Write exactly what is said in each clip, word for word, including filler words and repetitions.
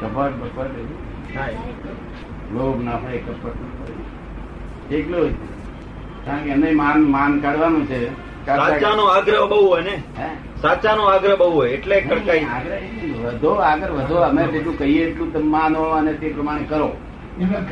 કપટ બપટ થાય, લોભ ના થાય, કપટ ના થાય, એકલું. કારણ કે એમને માન માન કાઢવાનું છે. સાચાનો આગ્રહ બહુ હોય ને, સાચાનો આગ્રહ બહુ હોય એટલે કડકાઈ. આગ્રહ વધો, આગળ વધો, અમે જેટલું કહીએ એટલું તમે માનો અને તે પ્રમાણે કરો. કરવું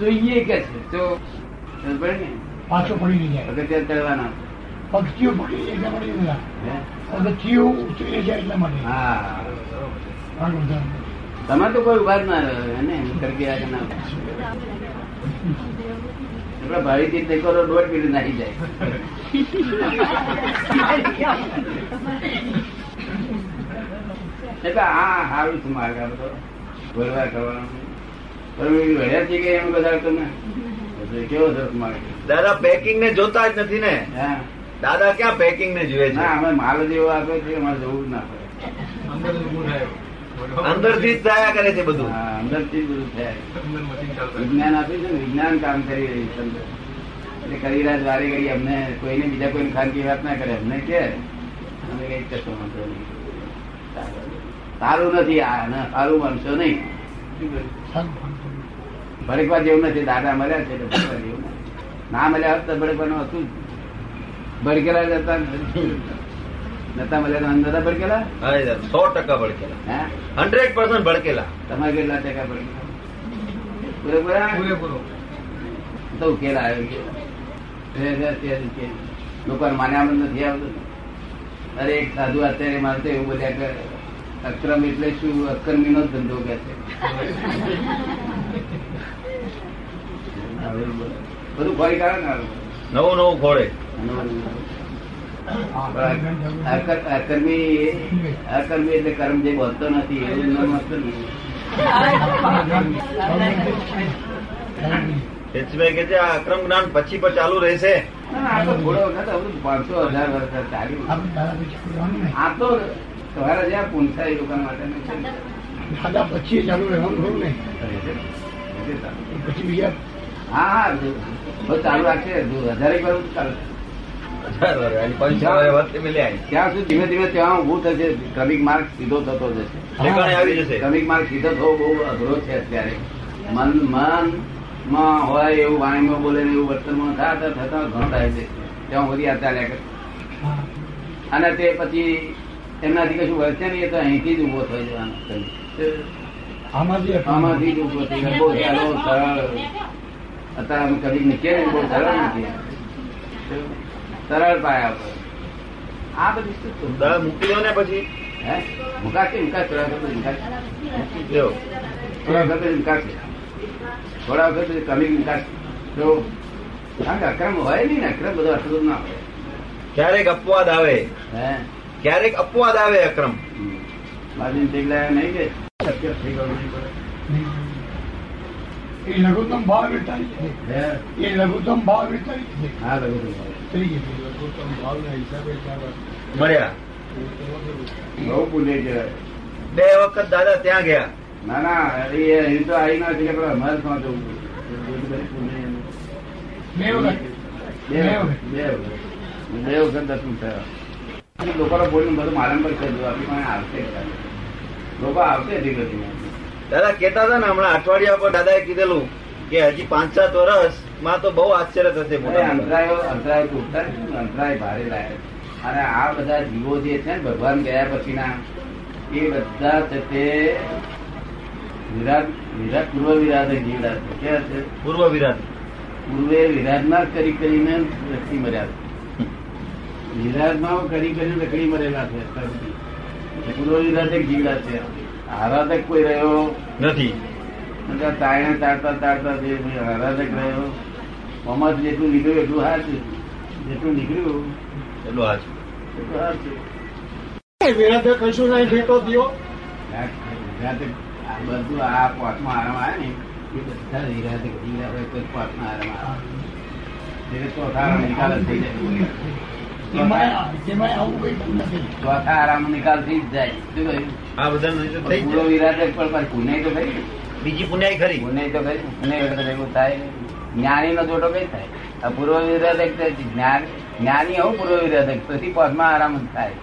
જોઈએ કે છે તો પાછો પડી જાય. અગત્યા ચડવાના પક્ષીઓ પડી જાય, પક્ષીઓ ઉતરી જાય એટલા માટે. હા, તમારે તો કોઈ ઉભા જ ના રહ્યો ને કરગીરા કે ના. આપડા ભાઈ થી કરો દોઢ મિનિટ નાખી જાય. એટલે હા સારું છું, માર્ગ આપડો ભરવા કરવાનો એમ બધા તમે કેવો સરસ માર્ગ. દાદા પેકિંગ ને જોતા જ નથી ને. દાદા ક્યાં પેકિંગ ને જોઈએ છે? અમે માલ જેવો આપે છે, અમારે જવું જ ના પડે. અંદર થી જ થયા કરે છે બધું. હા, અંદર થી બધું થયા. વિજ્ઞાન આપ્યું છે ને, વિજ્ઞાન કામ કરી રહ્યું છે એટલે કરી રહ્યા. વારે ગઈ અમને કોઈને બીજા કોઈને ખાનગી વાત ના કરે, અમને કે અમે કઈ કશો વાંધો નહીં, સારું નથી આ, સારું માનશો નહીં. ભરેકવાર જેવું નથી. દાદા મળ્યા છે એટલે ભરેકવાર જેવું ના મળ્યા હોત તો ભરેકવાનું હતું જ. ભડકેલા જતા નતા મળ્યા તો દાદા ભડકેલા. સો ટકા ભડકેલા, હંડ્રેડ પર્સન્ટ ભડકેલા. તમારે કેટલા ટકા ભડકેલા? પૂરેપૂરા તો ઉકેલા આવ્યો. લોકો માન્યા નથી આવતું. અરે એક સાધુ અત્યારે મારે તો એવું બધા કરે, અક્રમ એટલે શું? અક્રમી નો ધંધો કે છે. બધું ખોરી કાઢે ને, નવું નવું ખોળે. અકર્મી અકર્મી એટલે કર્મ જે બોલતો નથી એવું નામ હતું ને. કે આ અક્રમ જ્ઞાન પછી પણ ચાલુ રહેશે. થોડો વખત પાંચસો હજાર વર્ષ ચાલ્યું. આ તો તમારા જ્યાં પૂછતા એ લોકો માટે પછી ચાલુ રહેવાનું ને. પછી બીજા હા હા બસ ચાલુ રાખશે. હજારેક વાર ચાલુ ત્યાં સુધી ધીમે ધીમે ત્યાં ઉભું થશે. ક્રમિક માર્ગ સીધો થતો જશે. ક્રમિક માર્ગ સીધો થવો બહુ અઘરો છે અત્યારે. મન મન માં હોય એવું વાણીમાં બોલે ને એવું વર્તનમાં થતા થતા ઘણો થાય છે. ત્યાં સુધી અત્યારે અને તે પછી એમનાથી કશું વર્તે નહીં. તો અહીંથી જ ઉભો થઈ જવાનો, આમાંથી જ ઉભો થઈ ગયો. બહુ સારો સરળ અત્યારે અમે કદી નીકળે બહુ સરળ નથી, સરળ પાયા પર. આ બધી મૂકી દો ને પછી હે મુકાશે મુકાશ થોડા વખત મુકાશે થોડા વખત કમી મુકાશે. જો કારણ કે અક્રમ હોય નહીં ને, અક્રમ બધો અસર ના હોય. ક્યારેક અપવાદ આવે, હે ક્યારેક અપવાદ આવે. અક્રમ બાજુ દેખલા નહીં કે સત્ય થઈ ગયું એ લઘુત્તમ ભાવ વેચાય. એ લઘુત્તમ ભાવ વેચાય. હા, લઘુત્તમ લઘુત્તમ ભાવ ના હિસાબે મળ્યા. બહુ ભૂલે ગયા. બે વખત દાદા ત્યાં ગયા. ના ના એ તો આવી ના છે. અમારે ત્યાં જવું બે વખત બે વખત દર્શન થયા. લોકોને બોલીને બધું મારામ પર કરી દો. આપણી પાસે આવશે લોકો આવશે ધીમે ધીમે. દાદા કેતા હતા ને હમણાં અઠવાડિયા પર દાદા એ કીધેલું કે હજી પાંચ સાત વર્ષ માં તો બહુ આશ્ચર્ય થશે. અંતરાયો અંતરાય તૂટતા અંતરાય ભારે લાગે. અને આ બધા જીવો જે છે ને ભગવાન ગયા પછીના એ બધા છે તે વિરાટ વિરાટ પૂર્વ વિરાટ જીવડા છે. ક્યાં છે? પૂર્વ વિરાટ. પૂર્વે વિરાટમાં કરી કરીને લખી મર્યા. વિરાટમાં કરી કરીને લખડી મરેલા છે. પૂર્વ વિરાટ એક જીવડા છે. આરાધક કોઈ રહ્યો નથી. તાણે તારતા તારતા જે આરાધક રહ્યો. આમાંથી જેટલું નીકળ્યું એટલું હાચું, જેટલું નીકળ્યું એટલું હાચું, એટલું હાચું. વિરાધક કશું નહીં ભેટો થયો. બધું આ પોતમાં આરામ આવે ને એ બધા વિરાધક કોઈ પોતમાં આરામ આવે. ચોથા આરામ નિકાલ થઈ જાય. ચોથા આરામ નિકાલ થઈ જ જાય. શું કહ્યું? આ બધા પૂરો વિરાટ પણ પુણ્ય તો ભાઈ બીજી પુણ્ય ખરી. પુણ્ય તો ભાઈ પુણ્ય થાય. જ્ઞાની નો જોડો કઈ થાય? આ પૂર્વ વિરાટ જ્ઞાની હોવું પૂર્વ વિરાટ પછી પદમાં આરામ થાય.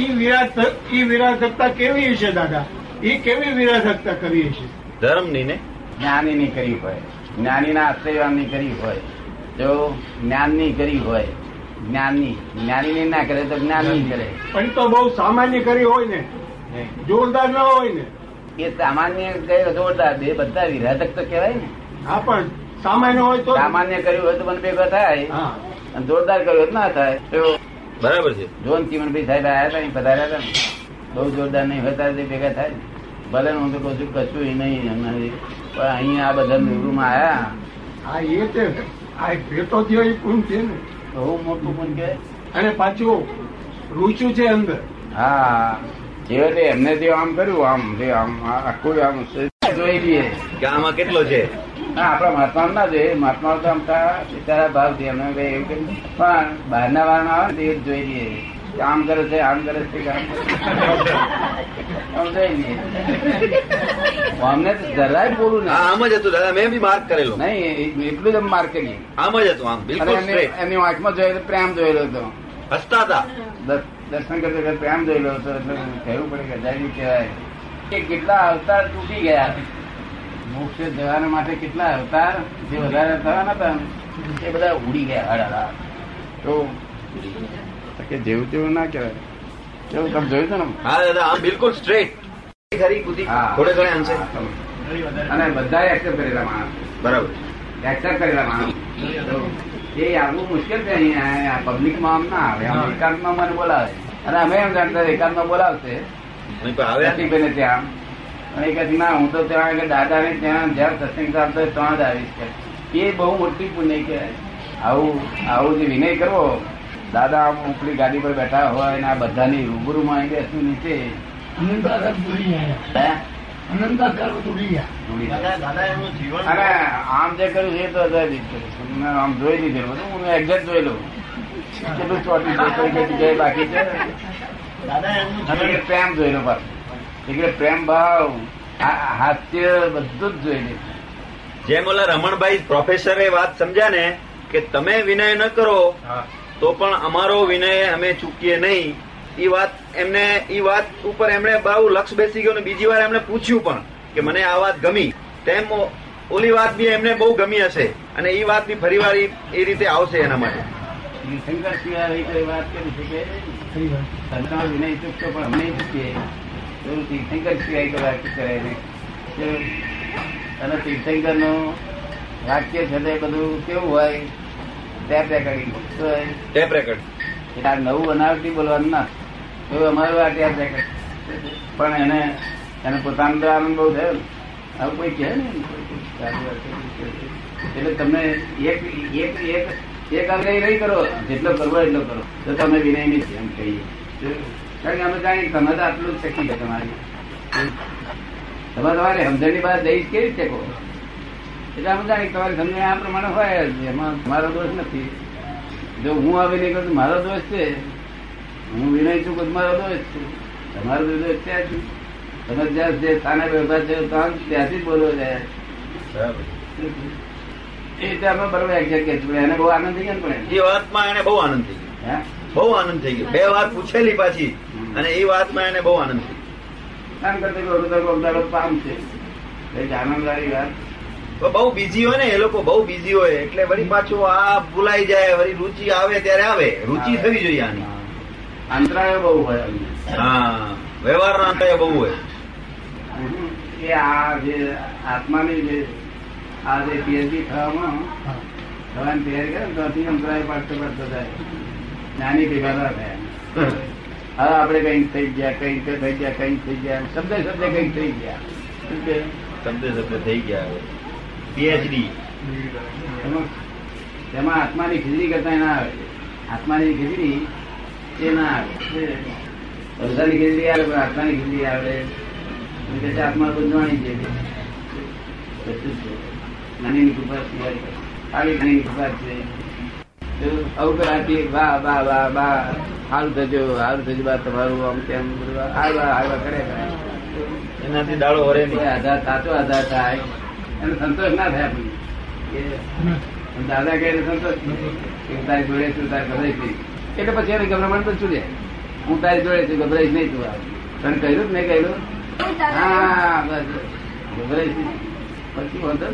ઈ વિરાજ ઈ વિરાજકતા કેવી હશે દાદા? ઈ કેવી વિરાજકતા કરી હશે? ધર્મની ને જ્ઞાની ની કરી હોય, જ્ઞાનીના આશ્રયવાની કરી હોય, જો જ્ઞાનની કરી હોય, જ્ઞાનની જ્ઞાનીની ના કરે તો જ્ઞાનની કરે, પણ તો બહુ સામાન્ય કરી હોય ને, જોરદાર ના હોય ને. એ સામાન્ય કઈ જોરદાર બે બધા વિરાજક તો કહેવાય ને. હા, પણ સામાન્ય હોય તો, સામાન્ય કર્યું હોય તો મને ભેગા થાય, અને જોરદાર કર્યું હોય ના થાય. તો બરાબર છે. જોન ચીમનભાઈ સાહેબ આવ્યા હતા, પધાર્યા હતા ને, બહુ જોરદાર નહીં હોય ભેગા થાય ભલે. હું તો કશું કશું નહીં, પણ અહીંયા આ બધા રૂમમાં આવ્યા. હા, એ છે આ ભેટો થયો એ પૂન છે ને, બહુ મોટું પૂન છે. અને પાછું રૂચું છે અંદર. હા, જે એમને જે આમ કર્યું, આમ જે આમ આખું આમ જોઈ લઈએ કે આમાં કેટલો છે. આપણા મહાત્મા ના જોઈએ, મહાત્મા તો આમતા બિચારા ભાવ છે, એમને કઈ એવું કર્યું, પણ બહારના વાળા આવે ને એ જોઈ લઈએ, આમ કરે છે, આમ કરે છે, આમ જોઈ લઈએ. અમને તો જરાય બોલું નહીં, આમ જ હતું દાદા. મેં બી માર્ક કરેલો નહીં, એટલું જ માર્ક નહીં, આમ જ હતું, આમ બિલકુલ. એની વાંચમાં જોયેલો પ્રેમ જોયેલો હતો, હસતા હતા, દર્શન કરતા પ્રેમ જોયેલો હતો. એટલે કહેવું પડે કે જાય કહેવાય કે કેટલા અવતાર તૂટી ગયા. મોક્ષે જવાના માટે કેટલા અવતાર જે વધારે થવાના હતા એ બધા ઉડી ગયા હળા. તો જેવું તેવું ના કહેવાય. કેવું તમે જોયું હતું ને? હા દાદા, આમ બિલકુલ સ્ટ્રેટ ખરી કુદી થોડે ઘણે અંશે, અને બધા એક્સેપ્ટ કરેલા માણસ. બરાબર, એક્સેપ્ટ કરેલા માણસ એ આવવું મુશ્કેલ છે. અહીંયા પબ્લિકમાં આમ ના આવે, આમ એકાંતમાં મને બોલાવે, અને અમે એમ જાણતા એકાંતમાં બોલાવશે આવે ત્યાં. અને કે ના, હું તો ત્યાં આગળ દાદા ને ત્યાં જ્યાં સત્સંગ ચાલતો હોય ત્યાં જ આવીશ. એ બહુ મોટી પુણ્ય કહેવાય. આવું આવું જે વિનય કરવો, દાદા આમ ઉપલી ગાડી પર બેઠા હોય અને આ બધાની રૂબરૂમાં આવી ગયા. શું નીચે અને આમ જે કર્યું એ તો આમ જોઈ લીધેલું બધું. હું એક્ઝેક્ટ જોઈ લઉં કેટલું ચોટી બાકી છે દાદા, પ્રેમ જોયેલો પાછું. એટલે પ્રેમ ભાવ, હાસ્ય બધું જ જોઈ લે. જેમ ઓલા રમણભાઈ પ્રોફેસરે વાત સમજ્યા ને કે તમે વિનય ન કરો તો પણ અમારો વિનય અમે ચૂકીએ નહીં, એ વાત એમને, એ વાત ઉપર એમણે બહુ લક્ષ બેસી ગયો. ને બીજી વાર એમણે પૂછ્યું પણ કે મને આ વાત ગમી, તેમ ઓલી વાત બી એમને બહુ ગમી હશે, અને એ વાત બી ફરી વાર એ રીતે આવશે. એના માટે શંકર સિવાય વાત કરી છે કે સંતાનો વિનય ચૂકતો પણ અમે ચૂકીએ. તીર્થંકર સિવાય તો વાક્ય કરાય નહીં. અને તીર્થંકર નું વાક્ય છે તે બધું કેવું હોય? ટેપ રેકર્ડિંગ હોય, ટેપ રેકર્ડ. આ નવું બનાવટી બોલવાનું ના, તો અમારું આ ટેપ રેકર્ડ. પણ એને એને પોતાનો તો આનંદ બહુ થયો. આવું કોઈ કહે ને, એટલે તમે એક એક એક આગ્રહ નહીં કરો, જેટલો કરવો એટલો કરો, તો તમે વિનય ની છે એમ કહીએ. કારણ કે અમે જાણીએ તમે તો આટલું જ શકી છે. તમારી તમે તમારી સમજણની બહાર જઈશ કેવી શકો? એટલે અમે જાણીએ તમારી સમજણ આ પ્રમાણે હોય જ, એમાં મારો દોષ નથી. જો હું આવી નહીં કરું મારો દોષ છે, હું વિનય છું કુછ મારો દોષ છે, તમારો દોષ છે. તમે જ્યાં જે સ્થાને બેઠા છે ત્યાંથી જ બોલવો જાય. એ રીતે અમે બરોબર એક્ઝેક્ટ કે એને બહુ આનંદ થઈ ગયો ને. પણ એ વાતમાં એને બહુ આનંદ થઈ ગયો. હા, બહુ આનંદ થઈ ગયો. બે વાત પૂછેલી પાછી, અને એ વાતમાં એને બહુ આનંદ થયો. પામ છે આનંદવાળી વાત. બહુ બીજી હોય ને એ લોકો, બહુ બીજી હોય એટલે વળી પાછું આ ભૂલાઈ જાય. વળી રુચિ આવે ત્યારે આવે, રુચિ થવી જોઈએ. આની અંતરાયો બહુ હોય. હા, વ્યવહારનો અંતરાયો બહુ હોય. એ આ જે આત્માની જે આ જે પીએચડી થવામાં થવાની તૈયારી કરે ને, ત્યાંથી અંતરાય પાડતો પડતો જાય. નાની ભેગા ના થયા. હા, આપડે કઈક થઈ ગયા, કઈક થઈ ગયા, કઈક થઈ ગયા, શબ્દે શબ્દે કઈક થઈ ગયા, શબ્દે શબ્દે થઈ ગયા. પીએચડી તેમાં આત્માની ખીચડી કરતા ના આવે. આત્માની ખીચડી એ ના આવે, અવસાની ખીચડી આવે, પણ આત્માની ખીચડી આવે. આત્મા ગુંજવાની છે નાની કૃપા છે, આવી નાની કૃપા છે. આવું કરાતી વાહ વાહ વાહ વાહ, હાલ થજો, હાલ થજો બા તમારું આમ તેમ બધું હાલવા હાલવા કરે. એનાથી દાડો વરે આધાર, સાચો આધાર થાય, એનો સંતોષ ના થાય. દાદા ઘેર સંતોષ નથી, તારી જોડે છું તારે ગભરાઈશ નહીં. એટલે પછી એને ગભરામણ તો છૂટે, હું તારી જોડે છું ગભરાઈશ નહીં. તું તને કહ્યું મેં કહ્યું હા બસ ગભરાઈશ નહીં. પછી વાંધો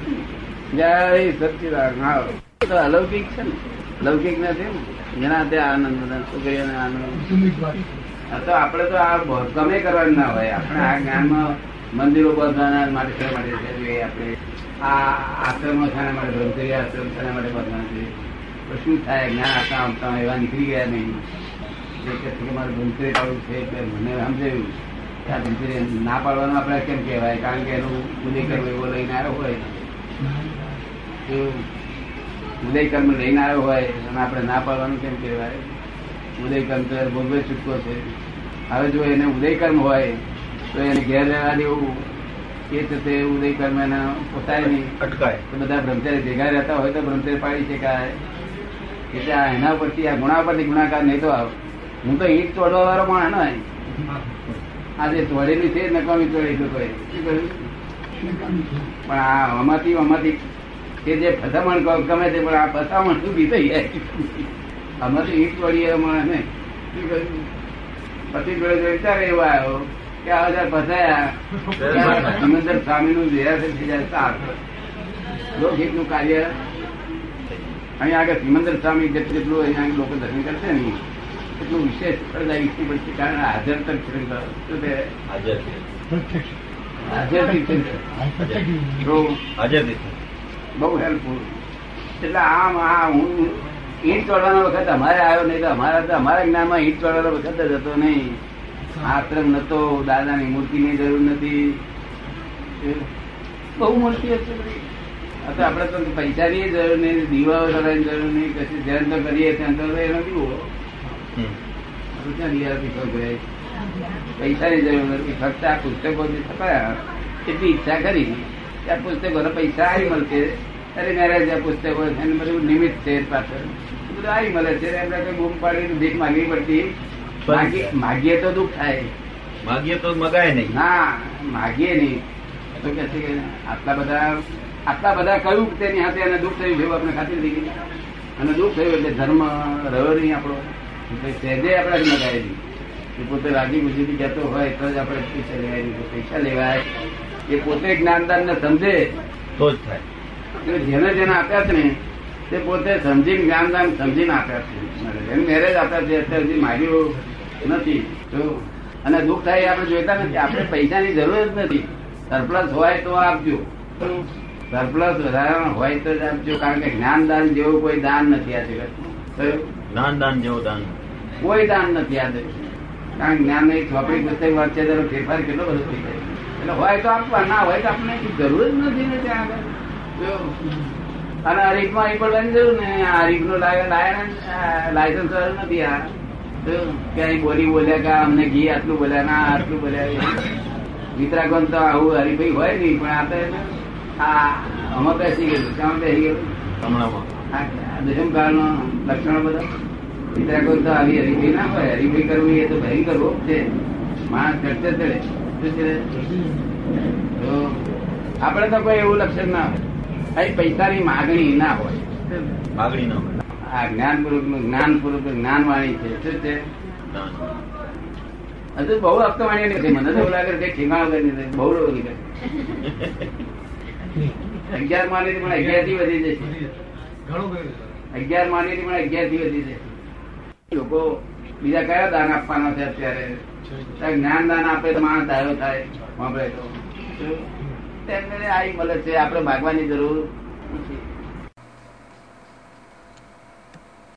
જય સચિદાનંદ. તો અલૌકિક છે ને, લૌકિક નથી ને. જેના ત્યાં આનંદ છોકરીઓને આનંદ, તો આપડે તો આ ગમે કરવાનું ના હોય. આપણે આ જ્ઞાનમાં મંદિરો બંધવાના માટે શા માટે છે? આપણે આ આશ્રમો શાના માટે બંધ કરીએ? આશ્રમ શાના માટે બંધવાના છે? તો શું થાય? જ્ઞાન આપતા આપતા એવા નીકળી ગયા નહીં કે મારે ભૂંતરી કરવું છે. એટલે મને સમજાયું કે આ ભૂંતરી ના પાડવાનું આપણે કેમ કહેવાય? કારણ કે એનું ઉદય કર્મ એવો લઈને આવ્યો હોય, ઉદય કર્મ લઈને આવ્યો હોય અને આપણે ના પાડવાનું કેમ કહેવાય? ઉદય કર્મ તો ભોગવે છૂટકો છે. હવે જો એને ઉદય કર્મ હોય તો એને ઘેર રહેવા દેવું એ છે તે ઉદય કર્મ એના પોતાય નહીં, અટકાય. તો બધા બ્રહ્મચારી ભેગા રહેતા હોય તો બ્રહ્મચારી પાડી શકાય. એટલે આ એના પરથી આ ગુણા પરથી ગુણાકાર નહીં. તો આવ હું તો ઈંટ ચોડવા વાળો પણ એનો આ જે ચોડેલી છે નકામી ચોડેલું હોય પણ આ આમાંથી આમાંથી કે જે ફસામણ ગમે છે. પણ આ ફસામણ શું બી થઈ જાય? આમાં તો ઈંટ ચોડીએ અમારે ને શું કહ્યું? પછી જોડે જોડે વિચાર એવો આવ્યો કે આ હજાર ફસાયા સમંદર સ્વામીનું દેહાસન થઈ જાય. સાત લોકહિતનું કાર્ય અહીંયા આગળ સિમંદર સ્વામી જેટલું જેટલું અહીંયા આગળ લોકો દર્શન કરશે નહીં એટલું વિશેષ ફળદાયી પડશે. કારણ હાજર તક હાજર હાજર બહુ હેલ્પફુલ. એટલે આમ આ હું ઈંટ ચોડવાનો વખત અમારે આવ્યો નહીં તો અમારા અમારા જ્ઞાનમાં ઈંટ ચોડવાનો વખત જ હતો નહીં. આશ્રમ નતો, દાદાની મૂર્તિની જરૂર નથી, બહુ મૂર્તિ હતી. આપણે તો પૈસાની જરૂર નહીં, દીવાઓ કરવાની જરૂર નહીં, કશું ધ્યાન તો કરીએ ત્યાં તો એનો દીવો પૈસાની જરૂર નથી. ફક્ત આ પુસ્તકો જે છપાયા એટલી ઈચ્છા કરી આ પુસ્તકોને પૈસા આવી મળશે. અરે મેરેજ આ પુસ્તકો એને બધું નિમિત્ત છે પાછળ બધું આવી મળે છે. એમને કઈ બૂમ પાડીને ભીખ માગવી પડતી. માગીએ તો દુઃખ થાય, માગીએ તો મગાય નહીં. ના માગીએ નહીં તો કે છે કે આટલા બધા આટલા બધા કહ્યું તેની હાથે એને દુઃખ થયું છે. આપણે ખાતરી થઈ ગઈ અને દુઃખ થયું એટલે ધર્મ રહ્યો નહીં આપણો. સહેજે આપણે મગાય નહીં. પોતે રાજી ગુજીથી કહેતો હોય તો જ આપણે પૈસા લેવાય. પૈસા લેવાય એ પોતે જ્ઞાનદાન ને સમજે તો જ થાય. જેને જેને આપ્યા છે ને તે પોતે સમજીને જ્ઞાનદાન સમજીને આપ્યા છે. એને મેરેજ આપ્યા છે અત્યાર સુધી માગ્યું નથી. તો અને દુઃખ થાય આપણે જોઈતા નથી. આપણે પૈસાની જરૂર જ નથી. સરપ્લસ હોય તો આપજો, સરપ્લસ વધારાનો હોય તો જ આપજો. કારણ કે જ્ઞાનદાન જેવું કોઈ દાન નથી આ જગતનું. જ્ઞાનદાન જેવું દાન કોઈ દાન નથી આ જગતનું. કારણ કે જ્ઞાન એ ચોપડી પુસ્તક વાંચે તેનો ફેરફાર કેટલો બધો થઈ જાય. એટલે હોય તો આપવા, ના હોય તો આપણે જરૂર જ નથી ને ત્યાં આગળ. અને હરીફમાં એ પણ બની જવું ને આ હરીફ નું લાયસન્સ નથી. આ ક્યાંય બોલી બોલ્યા કે અમને ઘી આટલું બોલ્યા, ના આટલું બોલ્યા. વિતરાગોન તો આવું હરીફાઈ હોય નહીં. પણ આપણે આ આમાં બેસી ગયેલું, ક્યાં બેસી ગયેલું હમણાં દશમકાળ નો લક્ષણો બધા. વિતરાગોન તો આવી હરીફાઈ ના હોય. હરીફાઈ કરવું એ તો ભરી કરવો છે. માણસ ચડતે ચડે શું છે? તો આપડે તો કોઈ એવું લક્ષણ ના હોય. પૈસાની માગણી ના હોય, માગણી ના હોય. આ જ્ઞાનપૂર્વક નું જ્ઞાનપૂર્વક જ્ઞાનવાણી છે. શું છે? હજુ બહુ હપ્તો વાણી નથી. મને તો લાગે કઈ ઠેકાણો કરી બહુ રોગ અગિયાર માની પણ અગિયાર થી વધી જશે. અગિયાર માની પણ અગિયાર થી વધી જશે. લોકો બીજા કયા દાન આપવાના છે? અત્યારે જ્ઞાન દાન આપે તો માણસ દાયો થાય. સાંભળે તો તેમને આવી મળે છે. આપણે માગવાની જરૂર નથી.